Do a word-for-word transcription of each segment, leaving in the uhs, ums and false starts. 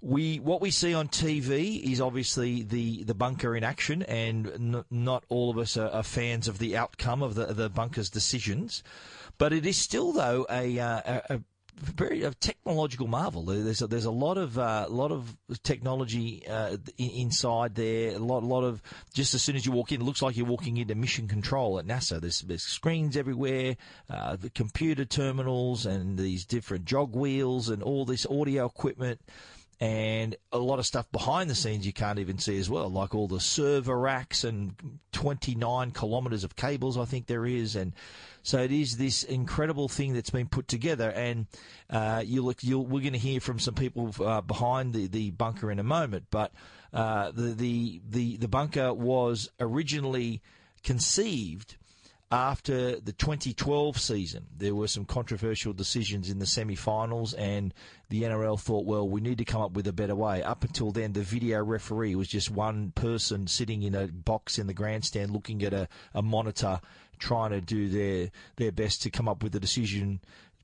we what we see on T V is obviously the the bunker in action, and n- not all of us are, are fans of the outcome of the the bunker's decisions. But it is still, though, a, a, a very a technological marvel. There's a, there's a lot of uh, lot of technology uh, inside there. A lot, lot of just as soon as you walk in, it looks like you're walking into mission control at NASA. There's, there's screens everywhere, uh, the computer terminals, and these different jog wheels, and all this audio equipment. And a lot of stuff behind the scenes you can't even see as well, like all the server racks and twenty-nine kilometres of cables, I think there is. And so it is this incredible thing that's been put together. And uh, you look, you'll, we're going to hear from some people uh, behind the, the bunker in a moment. But uh, the, the, the, the bunker was originally conceived after the twenty twelve season. There were some controversial decisions in the semi-finals, and the N R L thought, well, we need to come up with a better way. Up until then, the video referee was just one person sitting in a box in the grandstand looking at a, a monitor, trying to do their, their best to come up with a decision.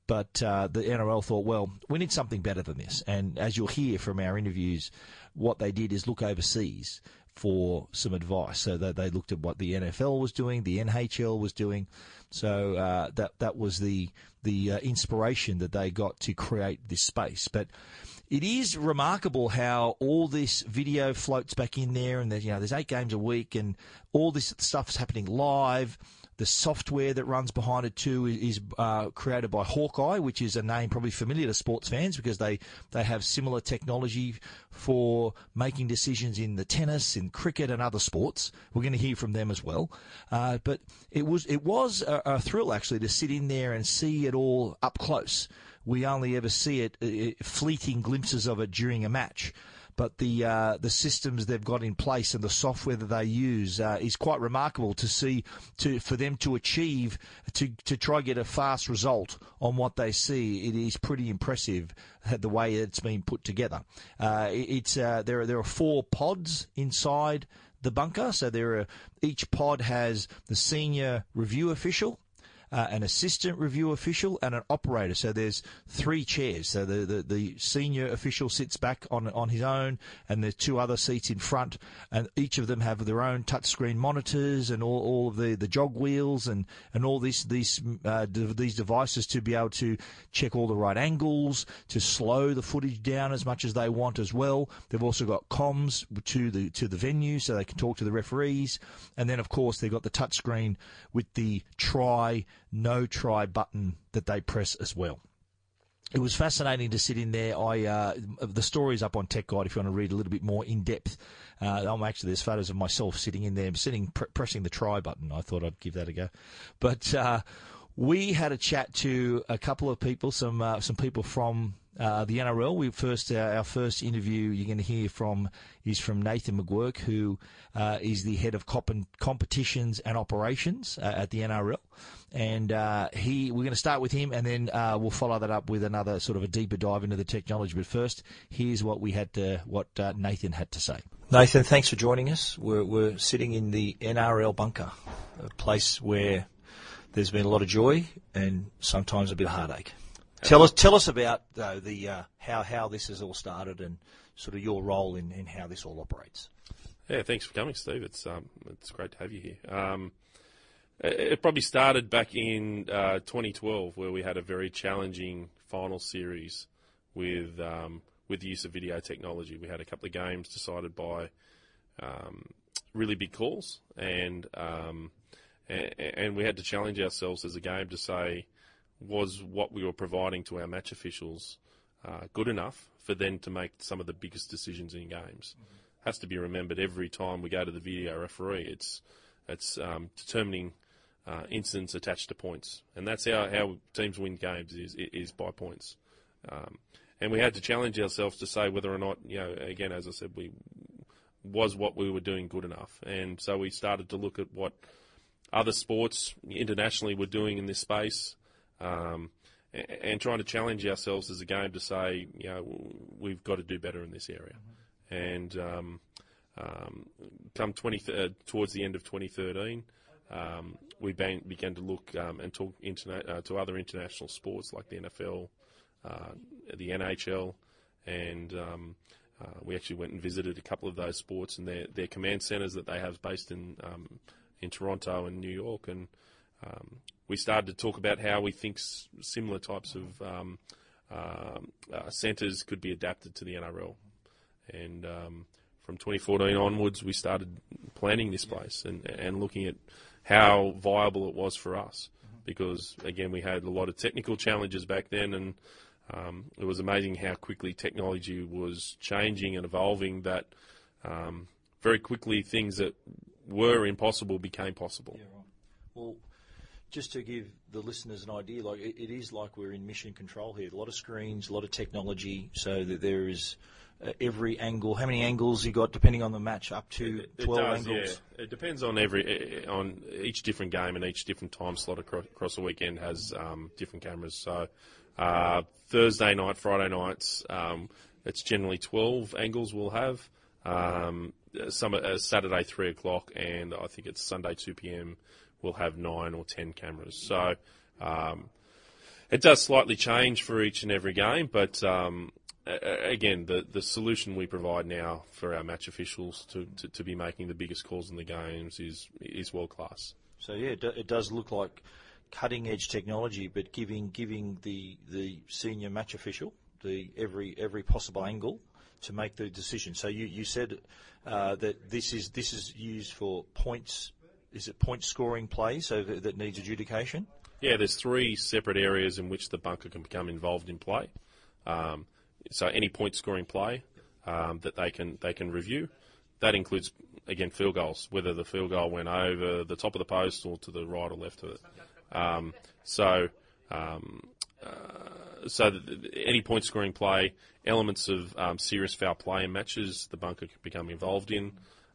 But uh, the N R L thought, well, we need something better than this. And as you'll hear from our interviews, what they did is look overseas for some advice. So that they looked at what the N F L was doing, the N H L was doing. So uh, that that was the the uh, inspiration that they got to create this space. But it is remarkable how all this video floats back in there, and there's, you know, there's eight games a week, and all this stuff's happening live. The software that runs behind it too is uh, created by Hawkeye, which is a name probably familiar to sports fans because they, they have similar technology for making decisions in the tennis, in cricket, and other sports. We're going to hear from them as well. Uh, but it was it was a, a thrill actually to sit in there and see it all up close. We only ever see it, it fleeting glimpses of it during a match. But the uh, the systems they've got in place and the software that they use uh, is quite remarkable to see, to for them to achieve, to, to try to get a fast result on what they see. It is pretty impressive the way it's been put together. Uh, it, it's uh, there are there are four pods inside the bunker. So there are each pod has the senior review official, uh, an assistant review official, and an operator. So there's three chairs. So the, the, the senior official sits back on, on his own, and there's two other seats in front, and each of them have their own touchscreen monitors and all, all of the, the jog wheels and, and all this, these, uh, d- these devices to be able to check all the right angles, to slow the footage down as much as they want as well. They've also got comms to the to the venue so they can talk to the referees. And then, of course, they've got the touchscreen with the try, no try button that they press as well. It was fascinating to sit in there. I uh, the story's up on Tech Guide if you want to read a little bit more in depth. Uh, I'm actually there's photos of myself sitting in there, sitting pr- pressing the try button. I thought I'd give that a go, but uh, we had a chat to a couple of people, some uh, some people from uh, the N R L. We first uh, our first interview you're going to hear from is from Nathan McGuirk, who uh, is the head of comp- competitions and operations uh, at the N R L. And uh, he, we're going to start with him, and then uh, we'll follow that up with another sort of a deeper dive into the technology. But first, here's what we had to, what uh, Nathan had to say. Nathan, thanks for joining us. We're, we're sitting in the N R L bunker, a place where there's been a lot of joy and sometimes a bit of heartache. Tell us, tell us about though the uh, how how this has all started and sort of your role in, in how this all operates. Yeah, thanks for coming, Steve. It's um, it's great to have you here. Um, It probably started back in uh, twenty twelve, where we had a very challenging final series with um, with the use of video technology. We had a couple of games decided by um, really big calls, and um, and, and we had to challenge ourselves as a game to say, was what we were providing to our match officials uh, good enough for them to make some of the biggest decisions in games? Mm-hmm. Has to be remembered every time we go to the video referee. It's it's um, determining Uh, incidents attached to points, and that's how, how teams win games is is by points. Um, and we had to challenge ourselves to say whether or not, you know, again, as I said, we was what we were doing good enough. And so we started to look at what other sports internationally were doing in this space, um, and, and trying to challenge ourselves as a game to say, you know, we've got to do better in this area. And um, um, come twenty uh, towards the end of twenty thirteen. Um, we ban- began to look um, and talk interna- uh, to other international sports like the N F L, uh, the N H L, and um, uh, we actually went and visited a couple of those sports and their, their command centres that they have based in um, in Toronto and New York. And um, we started to talk about how we think s- similar types of um, uh, uh, centres could be adapted to the N R L. And um, from twenty fourteen onwards, we started planning this place and, and looking at how viable it was for us, because again we had a lot of technical challenges back then, and um, it was amazing how quickly technology was changing and evolving, that um, very quickly things that were impossible became possible. Yeah, right. Well, just to give the listeners an idea, like it, it is like we're in mission control here. A lot of screens, a lot of technology, so that there is uh, every angle. How many angles you got, depending on the match, up to it, twelve it does, angles? Yeah. It depends on every on each different game and each different time slot across, across the weekend has um, different cameras. So uh, Thursday night, Friday nights, um, it's generally twelve angles we'll have. Um, some uh, Saturday three o'clock, and I think it's Sunday two p m. We'll have nine or ten cameras. So um, it does slightly change for each and every game, but um, a- again, the, the solution we provide now for our match officials to, to, to be making the biggest calls in the games is is world class. So yeah, it, do, it does look like cutting edge technology, but giving giving the the senior match official the every every possible angle to make the decision. So you you said uh, that this is this is used for points. Is it point scoring play so that, that needs adjudication? Yeah, there's three separate areas in which the bunker can become involved in play. Um, so any point scoring play um, that they can they can review, that includes again field goals, whether the field goal went over the top of the post or to the right or left of it. Um, so um, uh, so that any point scoring play, elements of um, serious foul play in matches, the bunker can become involved in.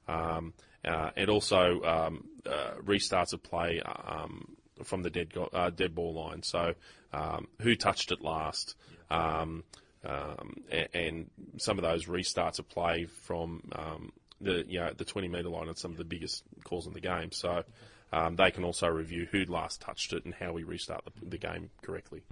Um, Uh, and also um, uh, restarts of play um, from the dead go- uh, dead ball line. So um, who touched it last, um, um, and, and some of those restarts of play from um, the you know the twenty metre line are some of the biggest calls in the game. So um, they can also review who last touched it and how we restart the, the game correctly.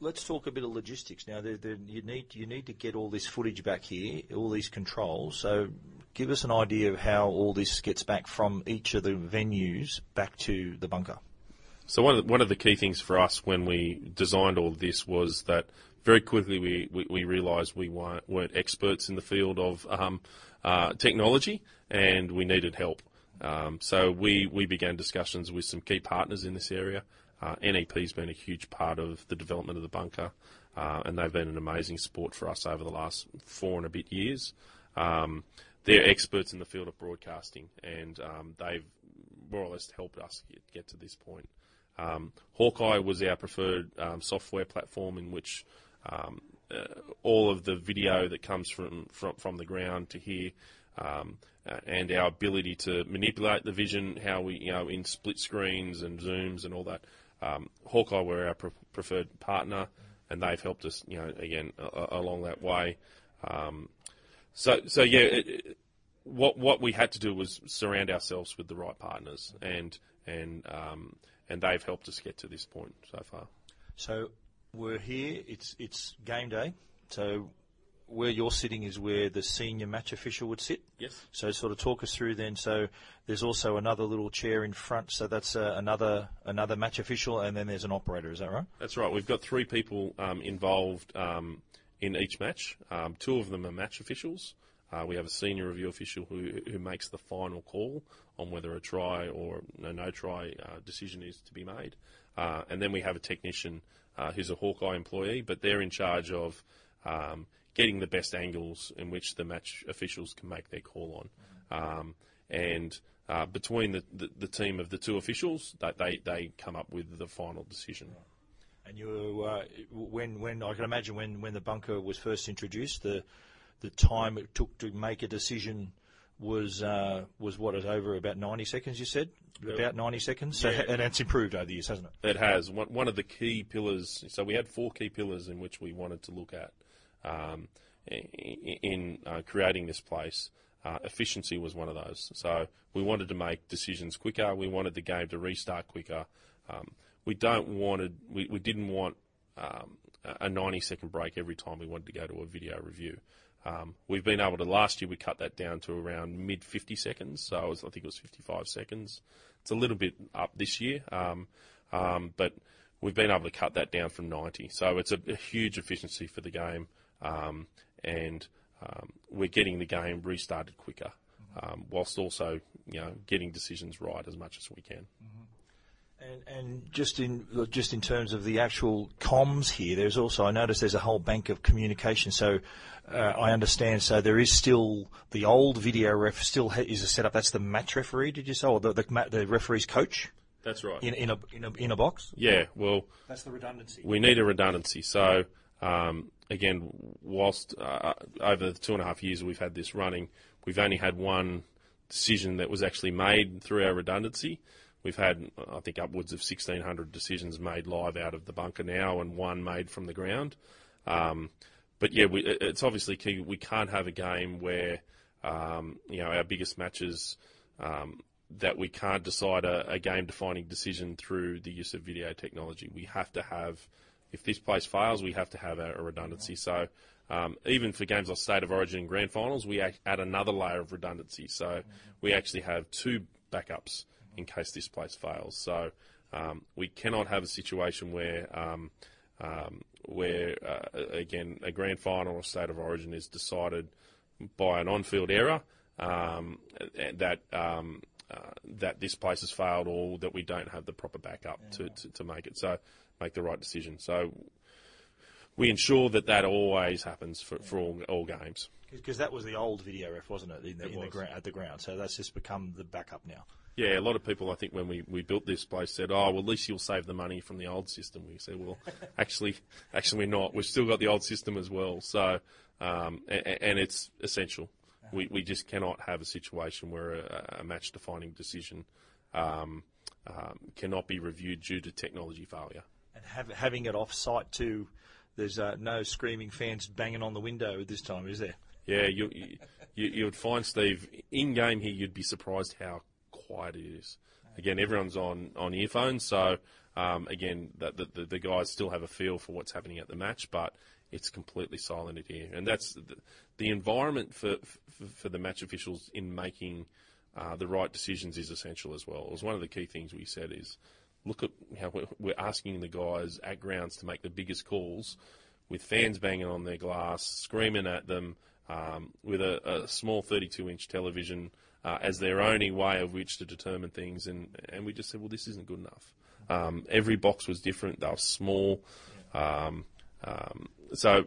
Let's talk a bit of logistics now. There, there, you need you need to get all this footage back here, all these controls. So, give us an idea of how all this gets back from each of the venues back to the bunker. So one of the, one of the key things for us when we designed all of this was that very quickly we, we, we realised we weren't, weren't experts in the field of um, uh, technology, and we needed help. Um, so we we began discussions with some key partners in this area. Uh, N E P's been a huge part of the development of the bunker, uh, and they've been an amazing support for us over the last four and a bit years. Um, they're experts in the field of broadcasting, and um, they've more or less helped us get, get to this point. Um, Hawkeye was our preferred um, software platform in which um, uh, all of the video that comes from, from, from the ground to here, Um, uh, and our ability to manipulate the vision, how we, you know, in split screens and zooms and all that. Um, Hawkeye were our pre- preferred partner, and they've helped us, you know, again a- along that way. Um, so, so yeah, it, it, what what we had to do was surround ourselves with the right partners, and and um, and they've helped us get to this point so far. So we're here. It's it's game day. So. Where you're sitting is where the senior match official would sit. Yes. So sort of talk us through then. So there's also another little chair in front. So that's uh, another another match official, and then there's an operator. Is that right? That's right. We've got three people um, involved um, in each match. Um, two of them are match officials. Uh, we have a senior review official who who makes the final call on whether a try or a no-try uh, decision is to be made. Uh, and then we have a technician uh, who's a Hawkeye employee, but they're in charge of Um, getting the best angles in which the match officials can make their call on. Um, and uh, between the, the, the team of the two officials, that they, they come up with the final decision. And you, uh, when when I can imagine when, when the bunker was first introduced, the the time it took to make a decision was uh, was what is over about ninety seconds. You said about ninety seconds, yeah. So, and it's improved over the years, hasn't it? It has. One of the key pillars. So we had four key pillars in which we wanted to look at. Um, in uh, creating this place, uh, efficiency was one of those. So we wanted to make decisions quicker. We wanted the game to restart quicker. Um, we don't wanted. We, we didn't want um, a ninety-second break every time we wanted to go to a video review. Um, we've been able to. Last year we cut that down to around mid fifty seconds. So I, was, I think it was fifty-five seconds. It's a little bit up this year, um, um, but we've been able to cut that down from ninety. So it's a, a huge efficiency for the game. Um, and um, we're getting the game restarted quicker, um, whilst also, you know, getting decisions right as much as we can. Mm-hmm. And, and just in just in terms of the actual comms here, there's also, I noticed there's a whole bank of communication. So uh, I understand. So there is still the old video ref still ha- is a setup. That's the match referee. Did you say, or the the, the referee's coach? That's right. In in a, in a in a box. Yeah. Well, that's the redundancy. We need a redundancy. So. Um, again, whilst uh, over the two and a half years we've had this running, we've only had one decision that was actually made through our redundancy. We've had, I think, upwards of sixteen hundred decisions made live out of the bunker now, and one made from the ground. Um, but yeah, we, it's obviously key. We can't have a game where um, you know, our biggest matches um, that we can't decide a, a game-defining decision through the use of video technology. We have to have. If this place fails, we have to have a redundancy. So um, even for games like State of Origin and Grand Finals, we add another layer of redundancy. So we actually have two backups in case this place fails. So um, we cannot have a situation where, um, um, where uh, again, a Grand Final or State of Origin is decided by an on-field error um, that um, uh, that this place has failed, or that we don't have the proper backup to, to, to make it. So. Make the right decision. So we ensure that that always happens for, for all, all games. Because that was the old video ref, wasn't it? In the, it in was. the gra- at the ground. So that's just become the backup now. Yeah, a lot of people, I think, when we, we built this place said, oh, well, at least you'll save the money from the old system. We said, well, actually, actually we're not. We've still got the old system as well. So, um, and, and it's essential. We we just cannot have a situation where a, a match-defining decision um, um, cannot be reviewed due to technology failure. And have, having it off-site too, there's uh, no screaming fans banging on the window at this time, is there? Yeah, you, you, you, you'd find, Steve, in-game here you'd be surprised how quiet it is. Again, everyone's on, on earphones, so um, again, the, the the guys still have a feel for what's happening at the match, but it's completely silent in here. And that's the, the environment for, for for the match officials in making uh, the right decisions is essential as well. It was one of the key things we said is, look at how we're asking the guys at grounds to make the biggest calls with fans banging on their glass, screaming at them, um, with a, a small thirty-two inch television uh, as their only way of which to determine things. And, and we just said, well, this isn't good enough. Um, every box was different. They were small. Um, um, so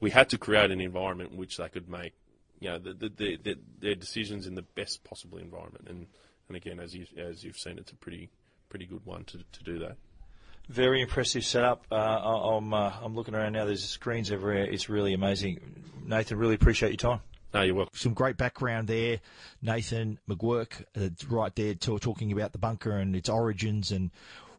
we had to create an environment in which they could make, you know, the, the, the, the, their decisions in the best possible environment. And, and again, as, you, as you've seen, it's a pretty... pretty good one to to do that. Very impressive setup. Uh, I'm uh, I'm looking around now. There's screens everywhere. It's really amazing. Nathan, really appreciate your time. No, you're welcome. Some great background there, Nathan McGuirk, uh, right there to, talking about the bunker and its origins and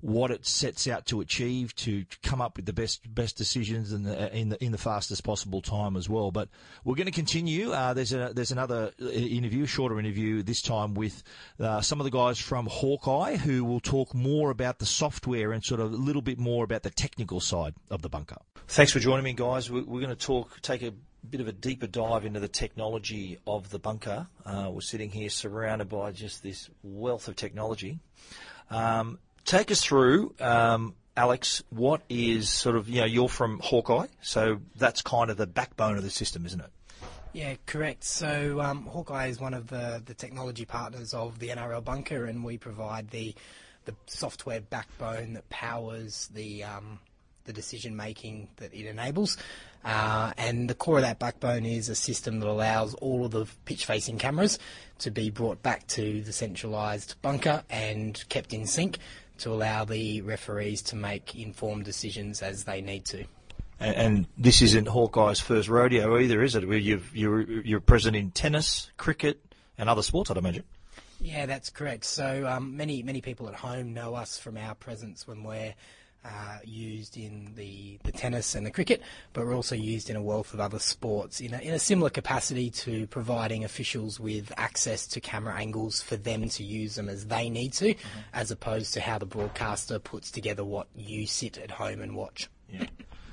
what it sets out to achieve, to come up with the best best decisions in the in the, in the fastest possible time as well. But we're going to continue. Uh, there's a there's another interview, shorter interview this time with uh, some of the guys from Hawkeye, who will talk more about the software and sort of a little bit more about the technical side of the bunker. Thanks for joining me, guys. We're, we're going to talk take a bit of a deeper dive into the technology of the bunker. Uh, we're sitting here surrounded by just this wealth of technology. Um, Take us through, um, Alex, what is sort of, you know, you're from Hawkeye, so that's kind of the backbone of the system, isn't it? Yeah, correct. So um, Hawkeye is one of the, the technology partners of the N R L Bunker, and we provide the the software backbone that powers the um, the decision-making that it enables. Uh, and the core of that backbone is a system that allows all of the pitch-facing cameras to be brought back to the centralised bunker and kept in sync, to allow the referees to make informed decisions as they need to. And, and this isn't Hawkeye's first rodeo either, is it? You've, you're, you're present in tennis, cricket, and other sports, I'd imagine. Yeah, that's correct. So um, many, many people at home know us from our presence when we're uh, used in the, the tennis and the cricket, but we're also used in a wealth of other sports in a, in a similar capacity to providing officials with access to camera angles for them to use them as they need to, mm-hmm. as opposed to how the broadcaster puts together what you sit at home and watch. Yeah.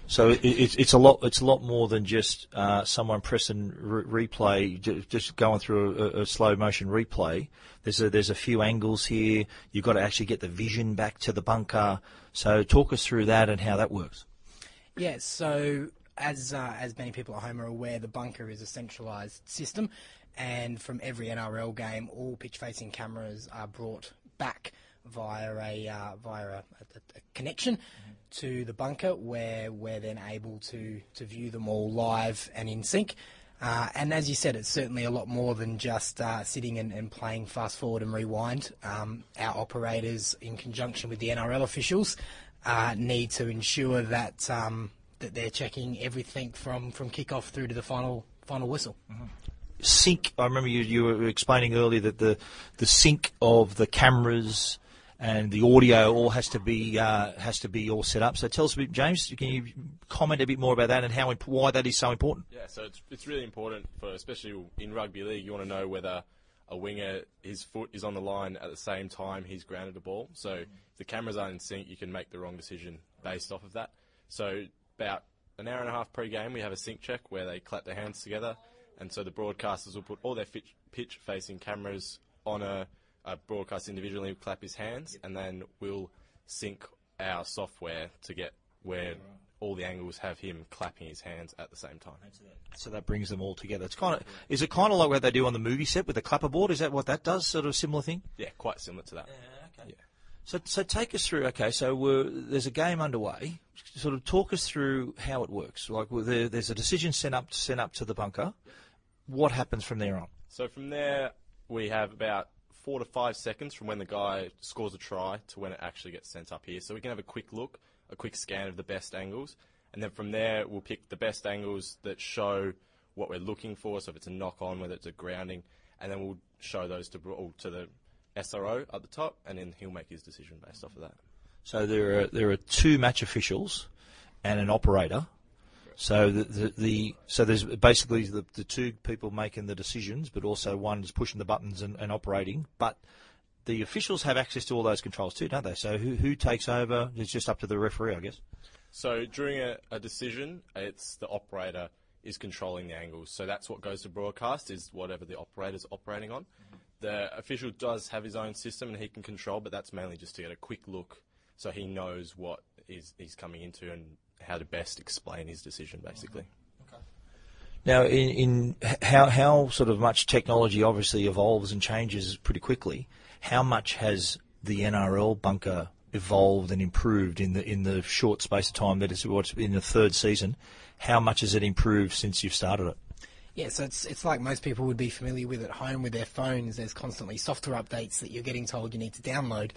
So it, it, it's a lot. It's a lot more than just uh, someone pressing re- replay, just, just going through a, a slow motion replay. There's a, there's a few angles here. You've got to actually get the vision back to the bunker. So talk us through that and how that works. Yeah. So as uh, as many people at home are aware, the bunker is a centralised system, and from every N R L game, all pitch-facing cameras are brought back via a uh, via a, a, a connection mm-hmm. to the bunker, where we're then able to to view them all live and in sync. Uh, and as you said, it's certainly a lot more than just uh, sitting and, and playing fast forward and rewind. Um, our operators, in conjunction with the N R L officials, uh, need to ensure that um, that they're checking everything from from kickoff through to the final final whistle. Mm-hmm. Sync. I remember you you were explaining earlier that the the sync of the cameras and the audio all has to be uh, has to be all set up. So tell us a bit, James. Can you comment a bit more about that and how why that is so important? Yeah, so it's it's really important for, especially in rugby league. You want to know whether a winger, his foot is on the line at the same time he's grounded a ball. So mm-hmm. if the cameras aren't in sync, you can make the wrong decision based off of that. So about an hour and a half pre-game, we have a sync check where they clap their hands together, and so the broadcasters will put all their pitch-facing cameras on a Uh, broadcast individually, clap his hands, and then we'll sync our software to get where all the angles have him clapping his hands at the same time. So that brings them all together. It's kind of is it kind of like what they do on the movie set with the clapperboard? Is that what that does? Sort of a similar thing? Yeah, quite similar to that. Yeah, okay. Yeah. So, so take us through. Okay, so we're, there's a game underway. Sort of talk us through how it works. Like there, there's a decision sent up sent up to the bunker. What happens from there on? So from there, we have about four to five seconds from when the guy scores a try to when it actually gets sent up here. So we can have a quick look, a quick scan of the best angles, and then from there we'll pick the best angles that show what we're looking for, so if it's a knock-on, whether it's a grounding, and then we'll show those to, to the S R O at the top, and then he'll make his decision based off of that. So there are, there are two match officials and an operator. So the, the, the so there's basically the, the two people making the decisions, but also one's pushing the buttons and, and operating. But the officials have access to all those controls too, don't they? So who who takes over is just up to the referee, I guess. So during a, a decision, it's the operator is controlling the angles. So that's what goes to broadcast, is whatever the operator's operating on. The official does have his own system and he can control, but that's mainly just to get a quick look so he knows what is he's coming into and how to best explain his decision, basically. Okay. Now, in, in how, how sort of much technology obviously evolves and changes pretty quickly, how much has the N R L bunker evolved and improved in the in the short space of time that it's what's in the third season? How much has it improved since you've started it? Yeah, so it's it's like most people would be familiar with at home with their phones. There's constantly software updates that you're getting told you need to download,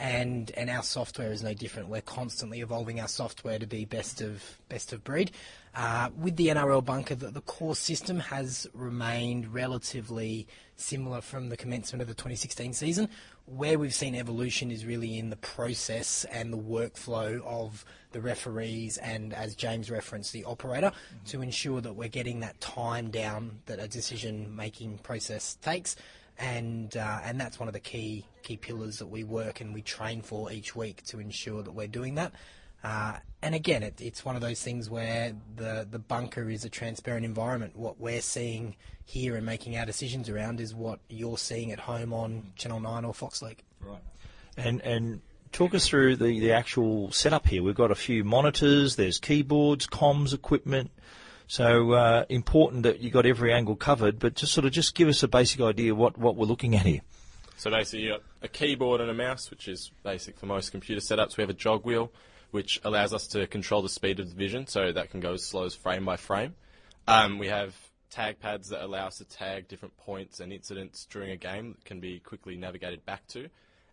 and and our software is no different. We're constantly evolving our software to be best of best of breed. Uh, with the N R L bunker, the, the core system has remained relatively similar from the commencement of the twenty sixteen season. Where we've seen evolution is really in the process and the workflow of the referees and, as James referenced, the operator, mm-hmm. to ensure that we're getting that time down that a decision-making process takes. And uh, and that's one of the key key pillars that we work and we train for each week to ensure that we're doing that. Uh, and again, it, it's one of those things where the, the bunker is a transparent environment. What we're seeing here and making our decisions around is what you're seeing at home on Channel nine or Fox League. Right. And and talk us through the, the actual setup here. We've got a few monitors, there's keyboards, comms equipment. So uh, important that you got every angle covered, but just sort of just give us a basic idea of what, what we're looking at here. So basically you've got a keyboard and a mouse, which is basic for most computer setups. We have a jog wheel, which allows us to control the speed of the vision, so that can go as slow as frame by frame. Um, we have tag pads that allow us to tag different points and incidents during a game that can be quickly navigated back to.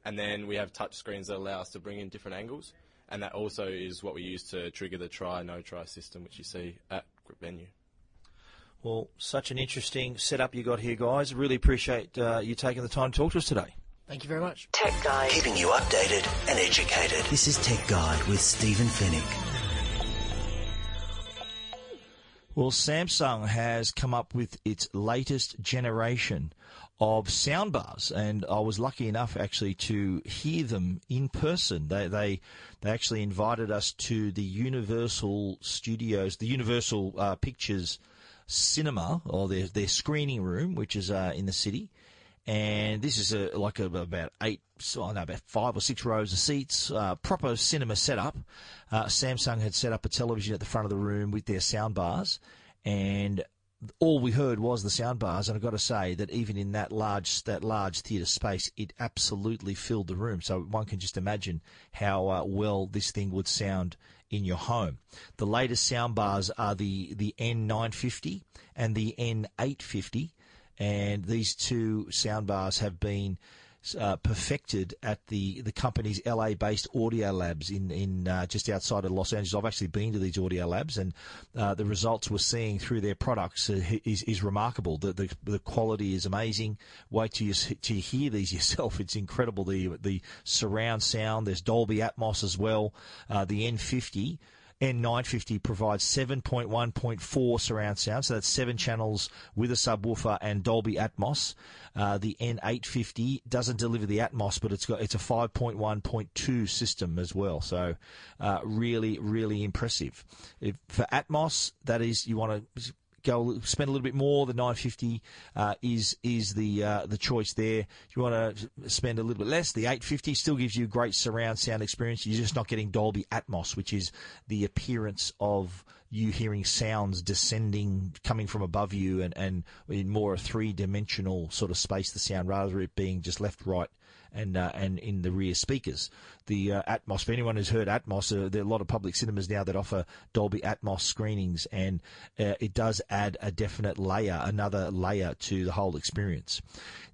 And then we have touch screens that allow us to bring in different angles, and that also is what we use to trigger the try, no try system, which you see at group venue. Well, such an interesting setup you got here, guys. Really appreciate uh, you taking the time to talk to us today. Thank you very much. Tech Guide. Keeping you updated and educated. This is Tech Guide with Stephen Fennick. Well, Samsung has come up with its latest generation of soundbars, and I was lucky enough actually to hear them in person. They they, they actually invited us to the Universal Studios, the Universal uh, Pictures Cinema, or their, their screening room, which is uh, in the city. And this is a, like a, about eight, oh no, about five or six rows of seats, uh, proper cinema setup. Uh, Samsung had set up a television at the front of the room with their sound bars, and all we heard was the sound bars. And I've got to say that even in that large that large theatre space, it absolutely filled the room. So one can just imagine how uh, well this thing would sound in your home. The latest sound bars are the the N nine fifty and the N eight fifty. And these two soundbars have been uh, perfected at the, the company's L A-based audio labs in, in uh, just outside of Los Angeles. I've actually been to these audio labs, and uh, the results we're seeing through their products is, is remarkable. The, the the quality is amazing. Wait till you, till you hear these yourself. It's incredible, the, the surround sound. There's Dolby Atmos as well. Uh, the N fifty. N nine fifty provides seven point one point four surround sound, so that's seven channels with a subwoofer and Dolby Atmos. Uh, the N eight fifty doesn't deliver the Atmos, but it's got it's a five point one point two system as well, so uh, really, really impressive. If, for Atmos, that is, you want to go spend a little bit more. The nine fifty uh, is is the uh, the choice there. If you want to spend a little bit less, the eight fifty still gives you great surround sound experience. You're just not getting Dolby Atmos, which is the appearance of you hearing sounds descending, coming from above you, and, and in more a three-dimensional sort of space, the sound, rather than it being just left, right, and uh, and in the rear speakers. The uh, Atmos, for anyone who's heard Atmos, uh, there are a lot of public cinemas now that offer Dolby Atmos screenings, and uh, it does add a definite layer, another layer to the whole experience.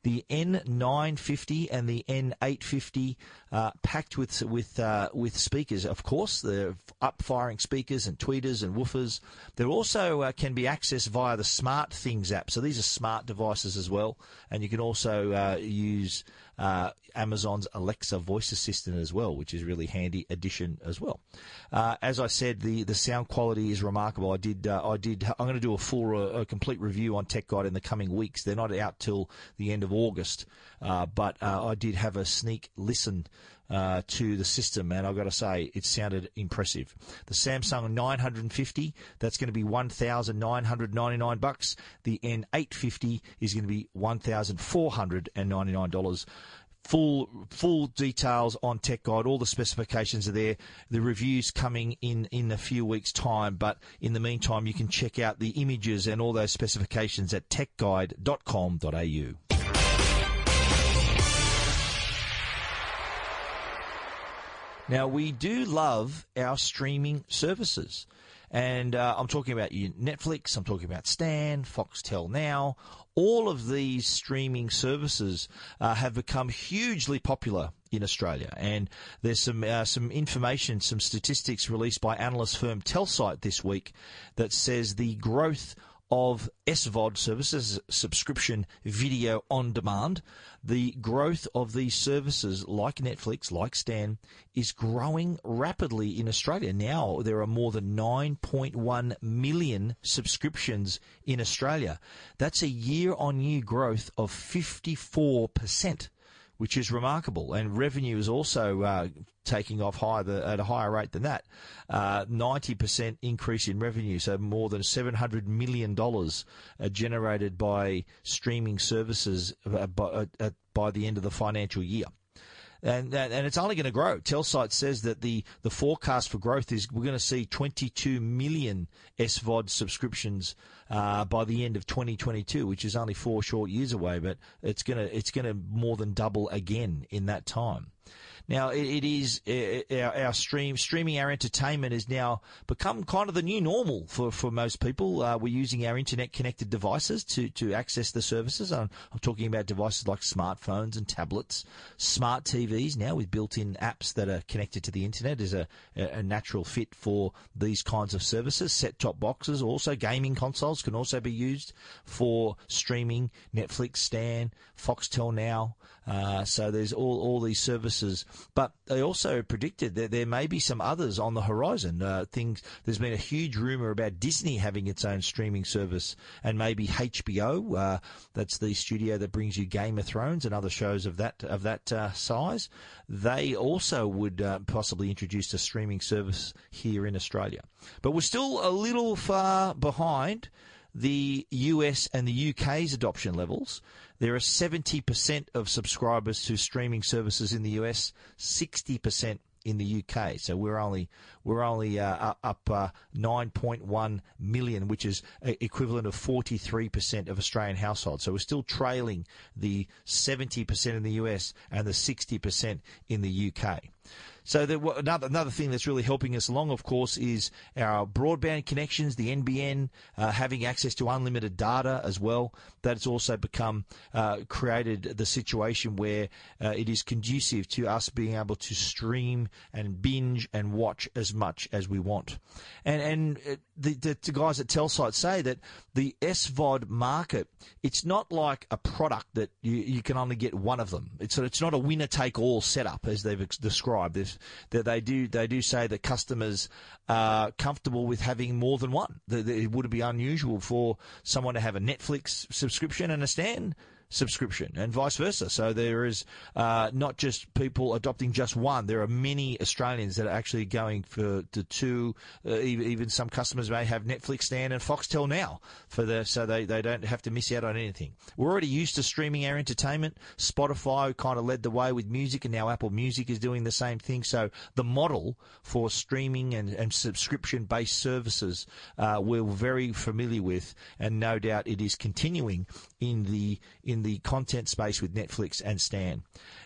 The N nine fifty and the N eight fifty uh, packed with with uh, with speakers, of course. They're up-firing speakers and tweeters and woofers filters. There also uh, can be accessed via the Smart Things app. So these are smart devices as well. And you can also uh, use uh, Amazon's Alexa voice assistant as well, which is really handy addition as well. Uh, as I said, the, the sound quality is remarkable. I did, uh, I did, I'm going to do a full, uh, a complete review on Tech Guide in the coming weeks. They're not out till the end of August, uh, but uh, I did have a sneak listen Uh, to the system, and I've got to say, it sounded impressive. The Samsung nine fifty, that's going to be one thousand nine hundred ninety-nine dollars. The N eight fifty is going to be one thousand four hundred ninety-nine dollars. Full full details on Tech Guide. All the specifications are there. The review's coming in in a few weeks' time, but in the meantime, you can check out the images and all those specifications at tech guide dot com dot a u. Now, we do love our streaming services, and uh, I'm talking about Netflix, I'm talking about Stan, Foxtel Now. All of these streaming services uh, have become hugely popular in Australia, and there's some uh, some information, some statistics released by analyst firm Telsyte this week that says the growth of S V O D services, subscription video on demand, the growth of these services like Netflix, like Stan, is growing rapidly in Australia. Now there are more than nine point one million subscriptions in Australia. That's a year-on-year growth of fifty-four percent. Which is remarkable, and revenue is also uh, taking off higher the, at a higher rate than that. Uh, ninety percent increase in revenue, so more than seven hundred million dollars are generated by streaming services uh, by, uh, uh, by the end of the financial year. And, and it's only going to grow. Telsyte says that the, the forecast for growth is we're going to see twenty-two million S V O D subscriptions uh, by the end of twenty twenty-two, which is only four short years away, but it's going to it's going to more than double again in that time. Now, it, it is it, our, our stream streaming our entertainment has now become kind of the new normal for, for most people. Uh, we're using our internet-connected devices to, to access the services. I'm, I'm talking about devices like smartphones and tablets, smart T Vs now with built-in apps that are connected to the internet is a, a natural fit for these kinds of services. Set-top boxes, also gaming consoles can also be used for streaming, Netflix, Stan, Foxtel Now. Uh, so there's all, all these services. But they also predicted that there may be some others on the horizon. Uh, things there's been a huge rumor about Disney having its own streaming service, and maybe H B O. Uh, that's the studio that brings you Game of Thrones and other shows of that of that uh, size. They also would uh, possibly introduce a streaming service here in Australia. But we're still a little far behind the U S and the U K's adoption levels. There are seventy percent of subscribers to streaming services in the U S, sixty percent in the U K. So we're only we're only uh, up uh, nine point one million, which is equivalent of forty-three percent of Australian households. So we're still trailing the seventy percent in the U S and the sixty percent in the U K. So there, another another thing that's really helping us along, of course, is our broadband connections, the N B N, uh, having access to unlimited data as well. That's also become uh, created the situation where uh, it is conducive to us being able to stream and binge and watch as much as we want. And and the, the, the guys at Telsyte say that the S V O D market, it's not like a product that you, you can only get one of them. It's it's not a winner take all setup as they've described this. That they do, they do say that customers are comfortable with having more than one. It would be unusual for someone to have a Netflix subscription and a Stan subscription, and vice versa. So there is uh, not just people adopting just one. There are many Australians that are actually going for the two. Uh, even some customers may have Netflix, Stan, and Foxtel Now for the so they, they don't have to miss out on anything. We're already used to streaming our entertainment. Spotify kind of led the way with music, and now Apple Music is doing the same thing. So the model for streaming and, and subscription-based services uh, we're very familiar with, and no doubt it is continuing in the in in the content space with Netflix and Stan.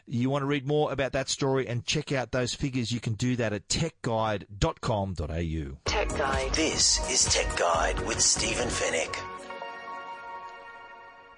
You want to read more about that story and check out those figures, you can do that at tech guide dot com dot a u. Tech Guide. This is Tech Guide with Stephen Fenech.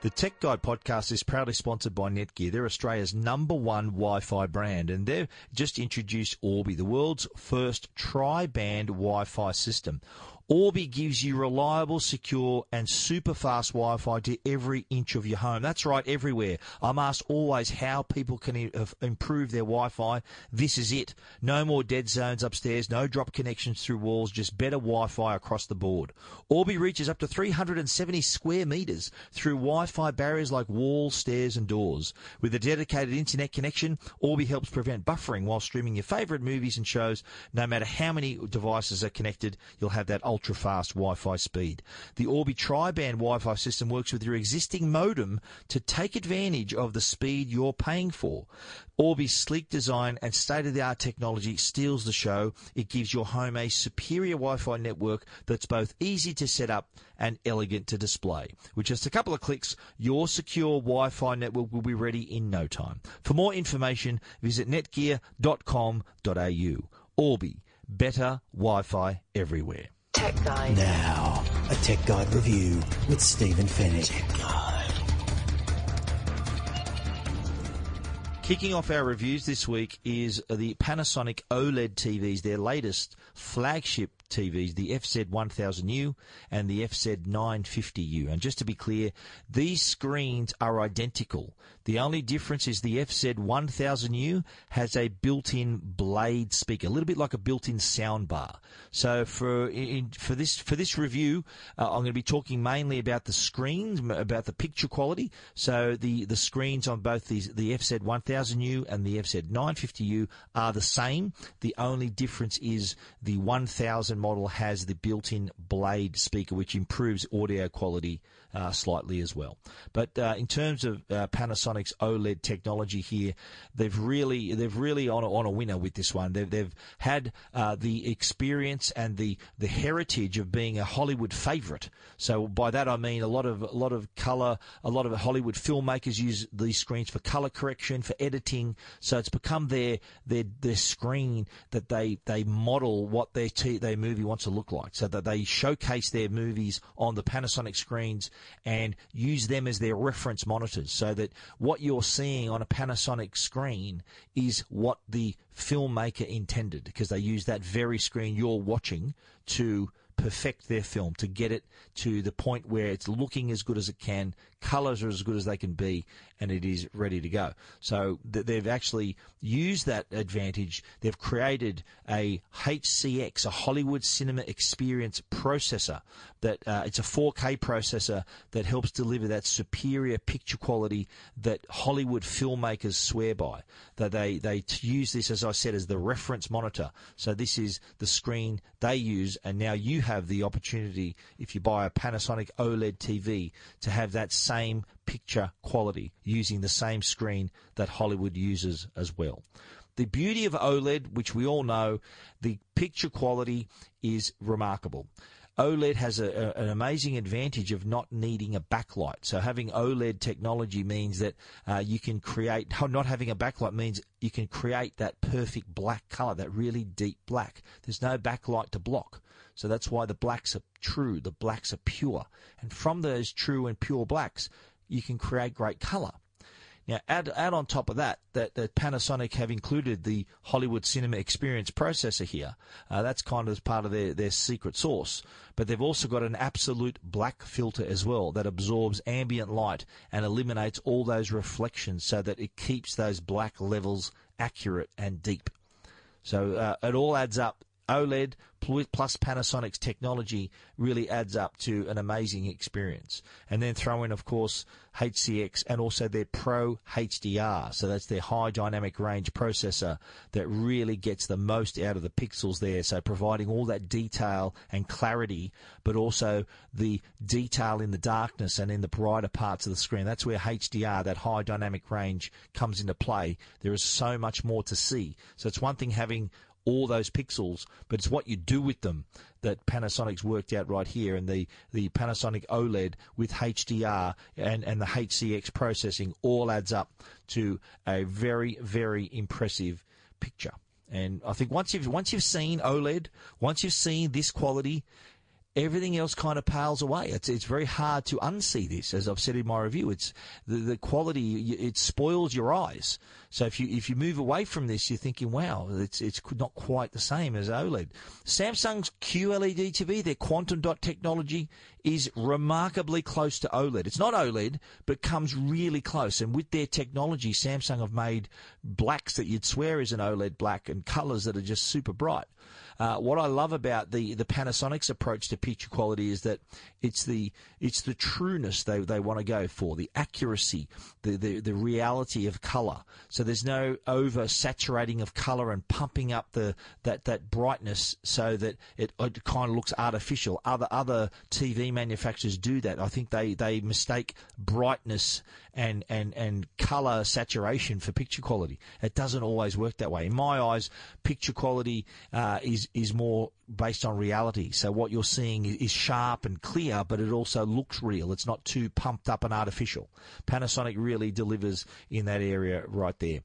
The Tech Guide podcast is proudly sponsored by Netgear. They're Australia's number one Wi-Fi brand, and they've just introduced Orbi, the world's first tri-band Wi-Fi system. Orbi gives you reliable, secure, and super fast Wi-Fi to every inch of your home. That's right, everywhere. I'm asked always how people can improve their Wi-Fi. This is it. No more dead zones upstairs, no drop connections through walls, just better Wi-Fi across the board. Orbi reaches up to three hundred seventy square metres through Wi-Fi barriers like walls, stairs, and doors. With a dedicated internet connection, Orbi helps prevent buffering while streaming your favourite movies and shows. No matter how many devices are connected, you'll have that ultra-fast Wi-Fi speed. The Orbi tri-band Wi-Fi system works with your existing modem to take advantage of the speed you're paying for. Orbi's sleek design and state-of-the-art technology steals the show. It gives your home a superior Wi-Fi network that's both easy to set up and elegant to display. With just a couple of clicks, your secure Wi-Fi network will be ready in no time. For more information, visit netgear dot com dot a u. Orbi, better Wi-Fi everywhere. Tech Guide. Now, a Tech Guide review with Stephen Fennick. Tech Guide. Kicking off our reviews this week is the Panasonic OLED T Vs, their latest flagship T Vs, the F Z one thousand U and the F Z nine fifty U. And just to be clear, these screens are identical. The only difference is the F Z one thousand U has a built-in Blade speaker, a little bit like a built-in soundbar. So for in, for this for this review, uh, I'm going to be talking mainly about the screens, about the picture quality. So the, the screens on both these, the F Z one thousand U and the F Z nine fifty U are the same. The only difference is the one thousand model has the built-in Blade speaker, which improves audio quality uh, slightly as well. But uh, in terms of uh, Panasonic's OLED technology here, they've really they've really on a, on a winner with this one. They've, they've had uh, the experience and the the heritage of being a Hollywood favourite. So by that I mean a lot of a lot of colour, a lot of Hollywood filmmakers use these screens for colour correction, for editing. So it's become their their their screen that they they model what their t- their movie wants to look like, so that they showcase their movies on the Panasonic screens and use them as their reference monitors, so that what you're seeing on a Panasonic screen is what the filmmaker intended, because they use that very screen you're watching to perfect their film, to get it to the point where it's looking as good as it can, colors are as good as they can be, and it is ready to go. So th- they've actually used that advantage. They've created a H C X, a Hollywood Cinema Experience processor. That uh, it's a four K processor that helps deliver that superior picture quality that Hollywood filmmakers swear by. That they they t- use this, as I said, as the reference monitor. So this is the screen they use, and now you have the opportunity, if you buy a Panasonic OLED T V, to have that same picture quality using the same screen that Hollywood uses as well. The beauty of OLED, which we all know, the picture quality is remarkable. OLED has a, a, an amazing advantage of not needing a backlight. So having OLED technology means that uh, you can create, not having a backlight means you can create that perfect black color, that really deep black. There's no backlight to block. So that's why the blacks are true, the blacks are pure. And from those true and pure blacks, you can create great color. Now, add, add on top of that, that, that Panasonic have included the Hollywood Cinema Experience processor here. Uh, that's kind of part of their, their secret sauce. But they've also got an absolute black filter as well that absorbs ambient light and eliminates all those reflections so that it keeps those black levels accurate and deep. So uh, it all adds up. OLED plus Panasonic's technology really adds up to an amazing experience. And then throw in, of course, H C X and also their Pro H D R. So that's their high dynamic range processor that really gets the most out of the pixels there. So providing all that detail and clarity, but also the detail in the darkness and in the brighter parts of the screen. That's where H D R, that high dynamic range, comes into play. There is so much more to see. So it's one thing having all those pixels, but it's what you do with them that Panasonic's worked out right here. And the, the Panasonic OLED with H D R and, and the H C X processing all adds up to a very, very impressive picture. And I think once you've, once you've seen OLED, once you've seen this quality, everything else kind of pales away. It's it's very hard to unsee this, as I've said in my review. It's the, the quality, it spoils your eyes. So if you if you move away from this, you're thinking, wow, it's it's not quite the same as OLED. Samsung's Q L E D T V, their quantum dot technology, is remarkably close to OLED. It's not OLED, but comes really close. And with their technology, Samsung have made blacks that you'd swear is an OLED black and colours that are just super bright. Uh, what I love about the, the Panasonic's approach to picture quality is that it's the it's the trueness they, they want to go for, the accuracy, the, the, the reality of colour. So there's no over-saturating of colour and pumping up the that, that brightness so that it, it kind of looks artificial. Other other T V manufacturers do that. I think they, they mistake brightness and, and, and colour saturation for picture quality. It doesn't always work that way. In my eyes, picture quality uh, is is more based on reality. So what you're seeing is sharp and clear, but it also looks real. It's not too pumped up and artificial. Panasonic really delivers in that area right there.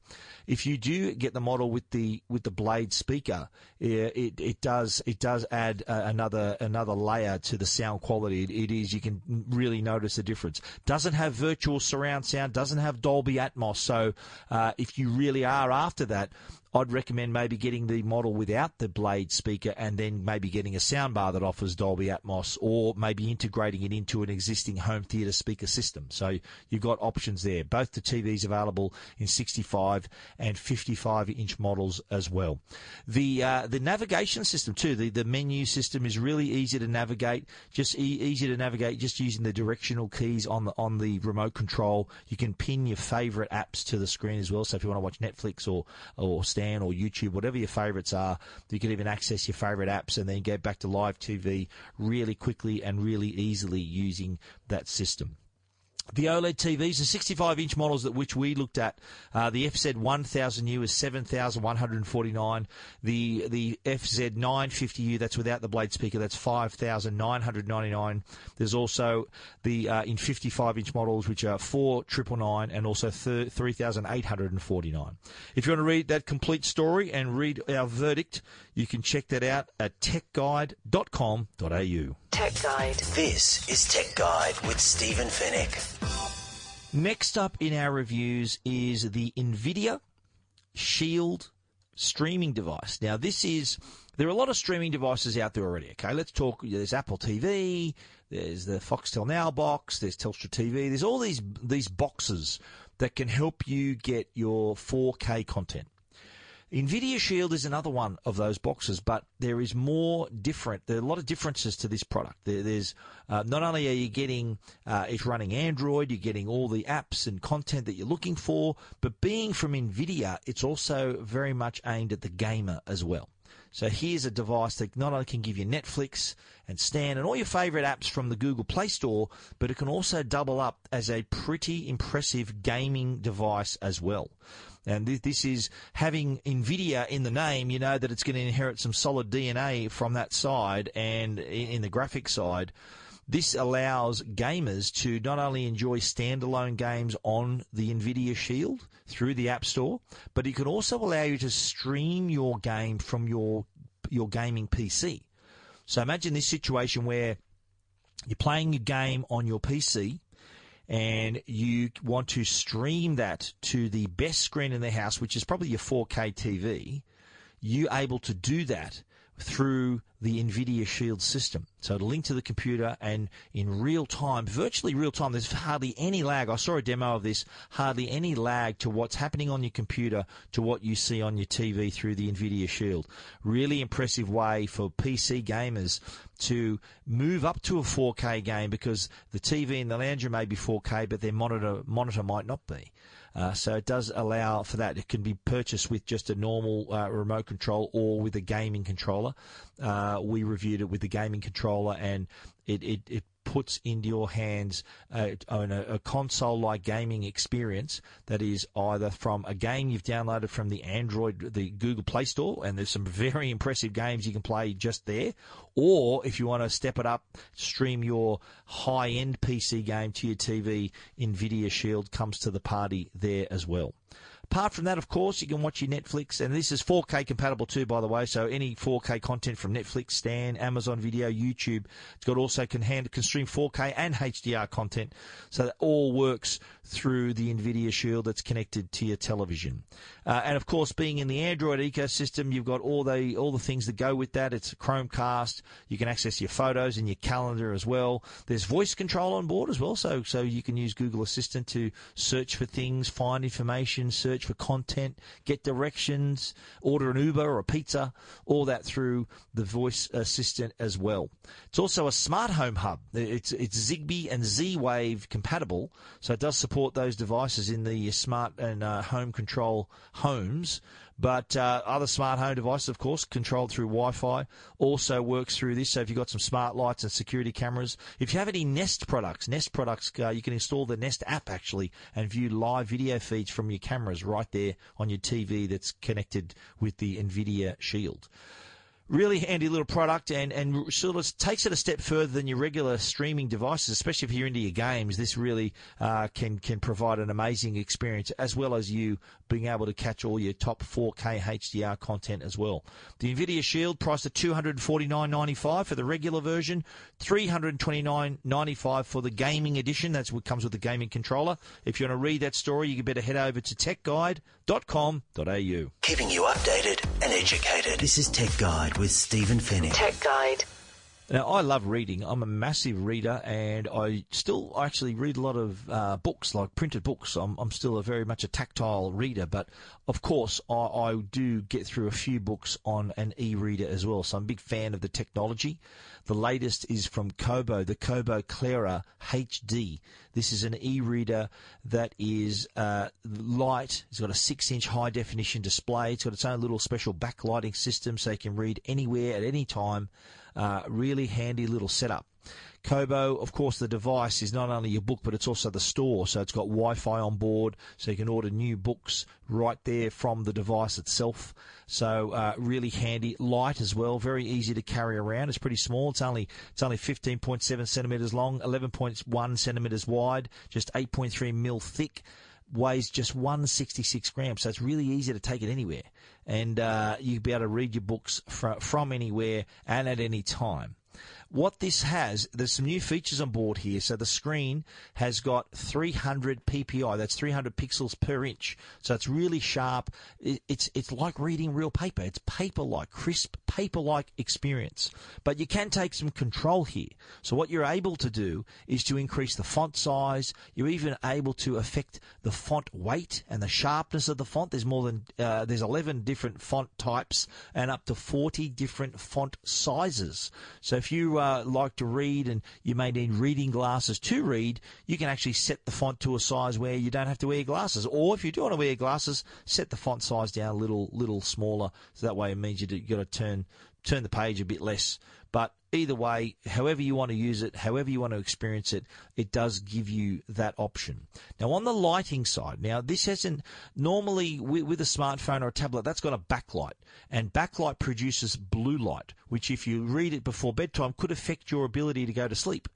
If you do get the model with the with the Blade speaker, it it does it does add uh, another another layer to the sound quality. It, it is, you can really notice the difference. Doesn't have virtual surround sound, doesn't have Dolby Atmos. So uh, if you really are after that, I'd recommend maybe getting the model without the Blade speaker and then maybe getting a soundbar that offers Dolby Atmos, or maybe integrating it into an existing home theatre speaker system. So you've got options there. Both the T Vs available in sixty-five and fifty-five inch models as well. The uh, the navigation system too, the, the menu system is really easy to navigate, just e- easy to navigate just using the directional keys on the, on the remote control. You can pin your favourite apps to the screen as well. So if you want to watch Netflix or or Stan or YouTube, whatever your favourites are, you can even access your favourite apps and then get back to live T V really quickly and really easily using that system. The OLED T Vs, the sixty-five inch models that which we looked at, uh, the F Z one thousand U is seven thousand one hundred forty-nine dollars. The the F Z nine fifty U, that's without the Blade speaker, that's five thousand nine hundred ninety-nine dollars. There's also the uh, in fifty-five inch models, which are four thousand nine hundred ninety-nine dollars and also three thousand eight hundred forty-nine dollars. If you want to read that complete story and read our verdict, you can check that out at tech guide dot com dot a u. Tech Guide. This is Tech Guide with Stephen Fenech. Next up in our reviews is the NVIDIA Shield streaming device. Now, this is, there are a lot of streaming devices out there already, okay? Let's talk, there's Apple T V, there's the Foxtel Now box, there's Telstra T V, there's all these these boxes that can help you get your four K content. NVIDIA Shield is another one of those boxes, but there is more different. There are a lot of differences to this product. There, there's uh, not only are you getting uh, it's running Android, you're getting all the apps and content that you're looking for, but being from NVIDIA, it's also very much aimed at the gamer as well. So here's a device that not only can give you Netflix and Stan and all your favorite apps from the Google Play Store, but it can also double up as a pretty impressive gaming device as well. And this is having NVIDIA in the name, you know that it's going to inherit some solid D N A from that side and in the graphic side. This allows gamers to not only enjoy standalone games on the NVIDIA Shield through the App Store, but it can also allow you to stream your game from your your gaming P C. So imagine this situation where you're playing a game on your P C, and you want to stream that to the best screen in the house, which is probably your four K T V. You're able to do that through the NVIDIA Shield system. So it'll link to the computer, and in real time, virtually real time, there's hardly any lag. I saw a demo of this, hardly any lag to what's happening on your computer to what you see on your T V through the NVIDIA Shield. Really impressive way for P C gamers to move up to a four K game, because the T V in the lounger may be four K, but their monitor monitor might not be. Uh, so it does allow for that. It can be purchased with just a normal uh, remote control or with a gaming controller. Uh, we reviewed it with the gaming controller, and it, it, it puts into your hands uh, on a, a console-like gaming experience that is either from a game you've downloaded from the Android, the Google Play Store, and there's some very impressive games you can play just there, or if you want to step it up, stream your high-end P C game to your T V, NVIDIA Shield comes to the party there as well. Apart from that, of course, you can watch your Netflix, and this is four K compatible too, by the way, so any four K content from Netflix, Stan, Amazon Video, YouTube, it's got also can, hand, can stream four K and H D R content, so that all works through the NVIDIA Shield that's connected to your television. Uh, and, of course, being in the Android ecosystem, you've got all the all the things that go with that. It's Chromecast. You can access your photos and your calendar as well. There's voice control on board as well, so, so you can use Google Assistant to search for things, find information, search for content, get directions, order an Uber or a pizza, all that through the voice assistant as well. It's also a smart home hub. It's, it's Zigbee and Z-Wave compatible, so it does support those devices in the smart and uh, home control homes. But uh, other smart home devices, of course, controlled through Wi-Fi, also works through this. So if you've got some smart lights and security cameras, if you have any Nest products, Nest products, uh, you can install the Nest app, actually, and view live video feeds from your cameras right there on your T V that's connected with the NVIDIA Shield. Really handy little product, and, and sort of takes it a step further than your regular streaming devices, especially if you're into your games. This really uh, can can provide an amazing experience, as well as you being able to catch all your top four K H D R content as well. The NVIDIA Shield, priced at two hundred forty-nine ninety-five dollars for the regular version, three hundred twenty-nine ninety-five dollars for the gaming edition. That's what comes with the gaming controller. If you want to read that story, you better head over to tech guide dot com dot a u. Keeping you updated and educated. This is Tech Guide with Stephen Fennick. Tech Guide. Now, I love reading. I'm a massive reader, and I still actually read a lot of uh, books, like printed books. I'm, I'm still a very much a tactile reader, but of course, I, I do get through a few books on an e-reader as well. So I'm a big fan of the technology. The latest is from Kobo, the Kobo Clara H D. This is an e-reader that is uh, light. It's got a six-inch high-definition display. It's got its own little special backlighting system, so you can read anywhere at any time. Uh, really handy little setup. Kobo, of course, the device is not only your book, but it's also the store. So it's got Wi-Fi on board, so you can order new books right there from the device itself. So uh, really handy, light as well, very easy to carry around. It's pretty small. It's only it's only fifteen point seven centimetres long, eleven point one centimetres wide, just eight point three mil thick. Weighs just one hundred sixty-six grams, so it's really easy to take it anywhere. And uh, you'll be able to read your books fr- from anywhere and at any time. What this has, there's some new features on board here. So the screen has got three hundred P P I. That's three hundred pixels per inch. So it's really sharp. It's it's like reading real paper. It's paper-like, crisp, paper-like experience. But you can take some control here. So what you're able to do is to increase the font size. You're even able to affect the font weight and the sharpness of the font. There's more than uh, there's eleven different font types and up to forty different font sizes. So if you Uh, like to read, and you may need reading glasses to read, you can actually set the font to a size where you don't have to wear glasses. Or if you do want to wear glasses, set the font size down a little, little smaller. So that way it means you've got to turn, turn the page a bit less. But either way, however you want to use it, however you want to experience it, it does give you that option. Now, on the lighting side, now this hasn't normally with, with a smartphone or a tablet, that's got a backlight, and backlight produces blue light, which if you read it before bedtime could affect your ability to go to sleep.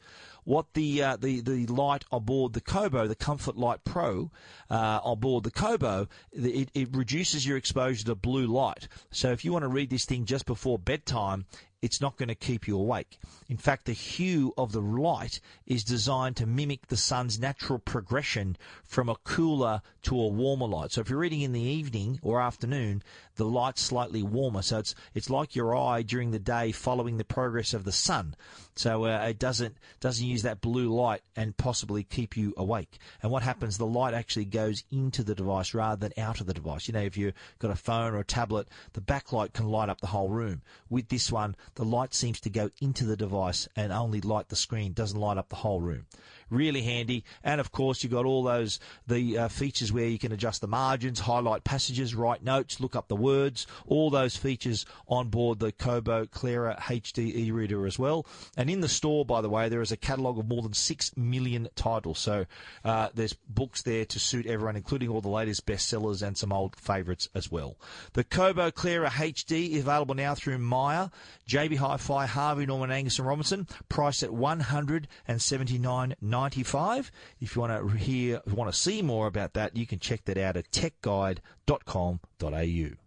What the uh, the the light aboard the Kobo, the Comfort Light Pro, uh, aboard the Kobo, it, it reduces your exposure to blue light. So if you want to read this thing just before bedtime, it's not going to keep you awake. In fact, the hue of the light is designed to mimic the sun's natural progression from a cooler to a warmer light. So if you're reading in the evening or afternoon, the light's slightly warmer. So it's it's like your eye during the day following the progress of the sun. So uh, it doesn't doesn't use that blue light and possibly keep you awake. And what happens, the light actually goes into the device rather than out of the device. You know, if you've got a phone or a tablet, the backlight can light up the whole room. With this one, the light seems to go into the device and only light the screen, doesn't light up the whole room. Really handy. And, of course, you've got all those the uh, features where you can adjust the margins, highlight passages, write notes, look up the words, all those features on board the Kobo Clara H D e-reader as well. And in the store, by the way, there is a catalogue of more than six million titles. So uh, there's books there to suit everyone, including all the latest bestsellers and some old favourites as well. The Kobo Clara H D, available now through Myer, J B Hi-Fi, Harvey Norman, Angus and Robinson, priced at one hundred seventy-nine dollars ninety-five. ninety-five. If you want to hear, want to see more about that, you can check that out at tech guide dot com dot a u.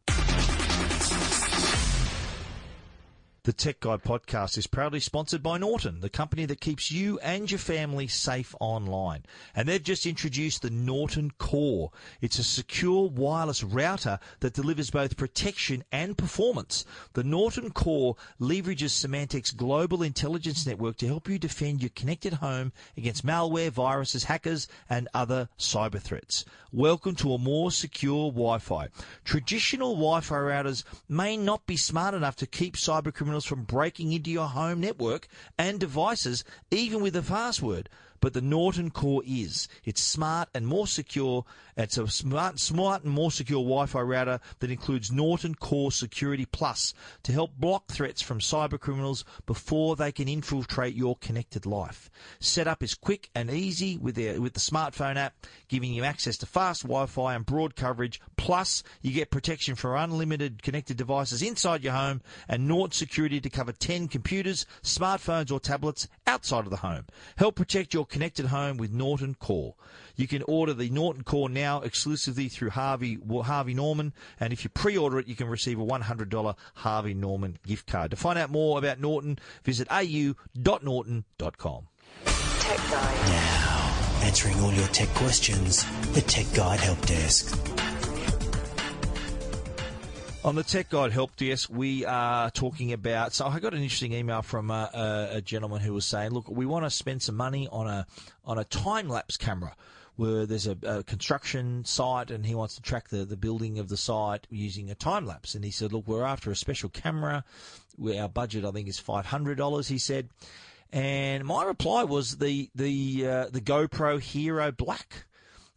The Tech Guide podcast is proudly sponsored by Norton, the company that keeps you and your family safe online. And they've just introduced the Norton Core. It's a secure wireless router that delivers both protection and performance. The Norton Core leverages Symantec's global intelligence network to help you defend your connected home against malware, viruses, hackers, and other cyber threats. Welcome to a more secure Wi-Fi. Traditional Wi-Fi routers may not be smart enough to keep cyber criminals from breaking into your home network and devices, even with a password. But the Norton Core is. It's smart and more secure. It's a smart, smart and more secure Wi-Fi router that includes Norton Core Security Plus to help block threats from cyber criminals before they can infiltrate your connected life. Setup is quick and easy with their, with the smartphone app, giving you access to fast Wi-Fi and broad coverage. Plus, you get protection for unlimited connected devices inside your home and Norton Security to cover ten computers, smartphones or tablets outside of the home. Help protect your connected home with Norton Core. You can order the Norton Core now exclusively through Harvey Harvey Norman, and if you pre-order it, you can receive a one hundred dollars Harvey Norman gift card. To find out more about Norton, visit a u dot norton dot com. Tech Guide. Now, answering all your tech questions, the Tech Guide Help Desk. On the Tech Guide Help Desk, we are talking about... So I got an interesting email from a, a gentleman who was saying, look, we want to spend some money on a on a time-lapse camera where there's a, a construction site and he wants to track the, the building of the site using a time-lapse. And he said, look, we're after a special camera. We, our budget, I think, is five hundred dollars, he said. And my reply was the, the, uh, the GoPro Hero Black,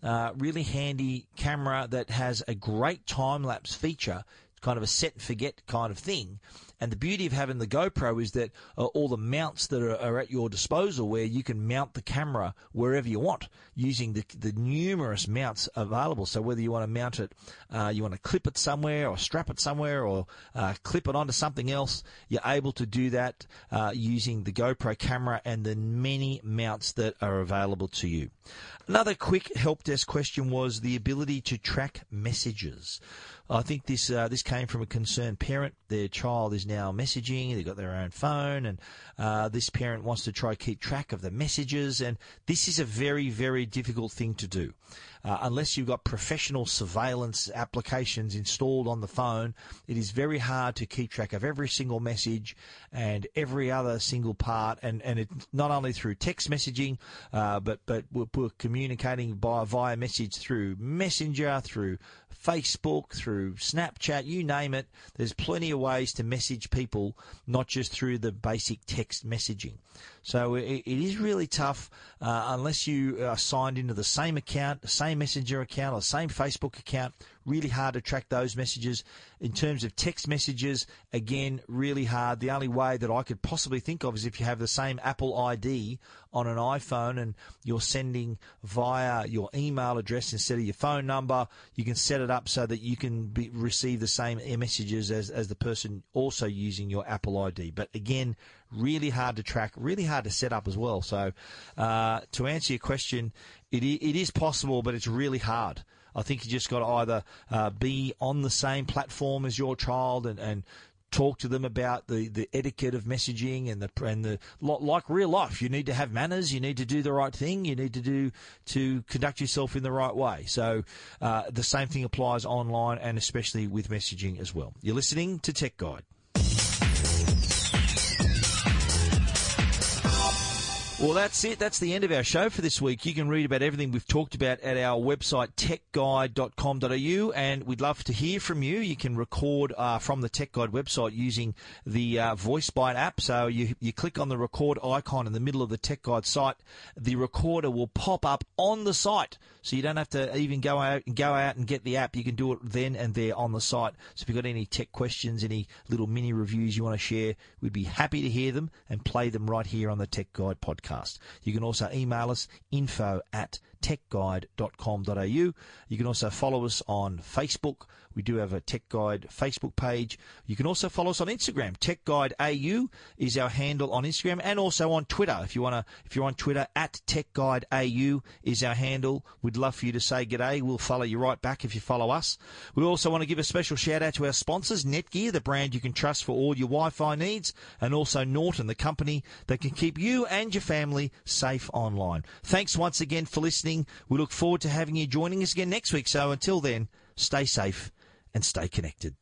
uh, really handy camera that has a great time-lapse feature, kind of a set and forget kind of thing. And the beauty of having the GoPro is that uh, all the mounts that are, are at your disposal, where you can mount the camera wherever you want using the, the numerous mounts available. So whether you want to mount it, uh, you want to clip it somewhere or strap it somewhere or uh, clip it onto something else, you're able to do that uh, using the GoPro camera and the many mounts that are available to you. Another quick help desk question was the ability to track messages. I think this uh, this came from a concerned parent. Their child is now messaging. They've got their own phone, and uh, this parent wants to try keep track of the messages. And this is a very, very difficult thing to do. Uh, unless you've got professional surveillance applications installed on the phone, it is very hard to keep track of every single message and every other single part. And, and it's not only through text messaging, uh, but, but we're, we're communicating by, via message through Messenger, through Facebook, through Snapchat, you name it. There's plenty of ways to message people, not just through the basic text messaging. So it, it is really tough uh, unless you are signed into the same account, the same Messenger account or same Facebook account. Really hard to track those messages. In terms of text messages, again, really hard. The only way that I could possibly think of is if you have the same Apple I D on an iPhone and you're sending via your email address instead of your phone number. You can set it up so that you can be, receive the same messages as, as the person also using your Apple I D. But again, really hard to track, really hard to set up as well. So uh, to answer your question, it it is possible, but it's really hard. I think you just got to either uh, be on the same platform as your child and, and talk to them about the, the etiquette of messaging and the and the like real life. You need to have manners. You need to do the right thing. You need to do to conduct yourself in the right way. So uh, the same thing applies online and especially with messaging as well. You're listening to Tech Guide. Well, that's it. That's the end of our show for this week. You can read about everything we've talked about at our website, tech guide dot com dot a u, and we'd love to hear from you. You can record uh, from the Tech Guide website using the uh, VoiceBite app. So you, you click on the record icon in the middle of the Tech Guide site. The recorder will pop up on the site, so you don't have to even go out and go out and get the app. You can do it then and there on the site. So if you've got any tech questions, any little mini reviews you want to share, we'd be happy to hear them and play them right here on the Tech Guide podcast. You can also email us, info at tech guide dot com dot a u. You can also follow us on Facebook. We do have a Tech Guide Facebook page. You can also follow us on Instagram. Tech Guide A U is our handle on Instagram, and also on Twitter. If you want to, if you're on Twitter, at Tech Guide A U is our handle. We'd love for you to say g'day. We'll follow you right back if you follow us. We also want to give a special shout out to our sponsors, Netgear, the brand you can trust for all your Wi-Fi needs, and also Norton, the company that can keep you and your family safe online. Thanks once again for listening. We look forward to having you joining us again next week. So until then, stay safe and stay connected.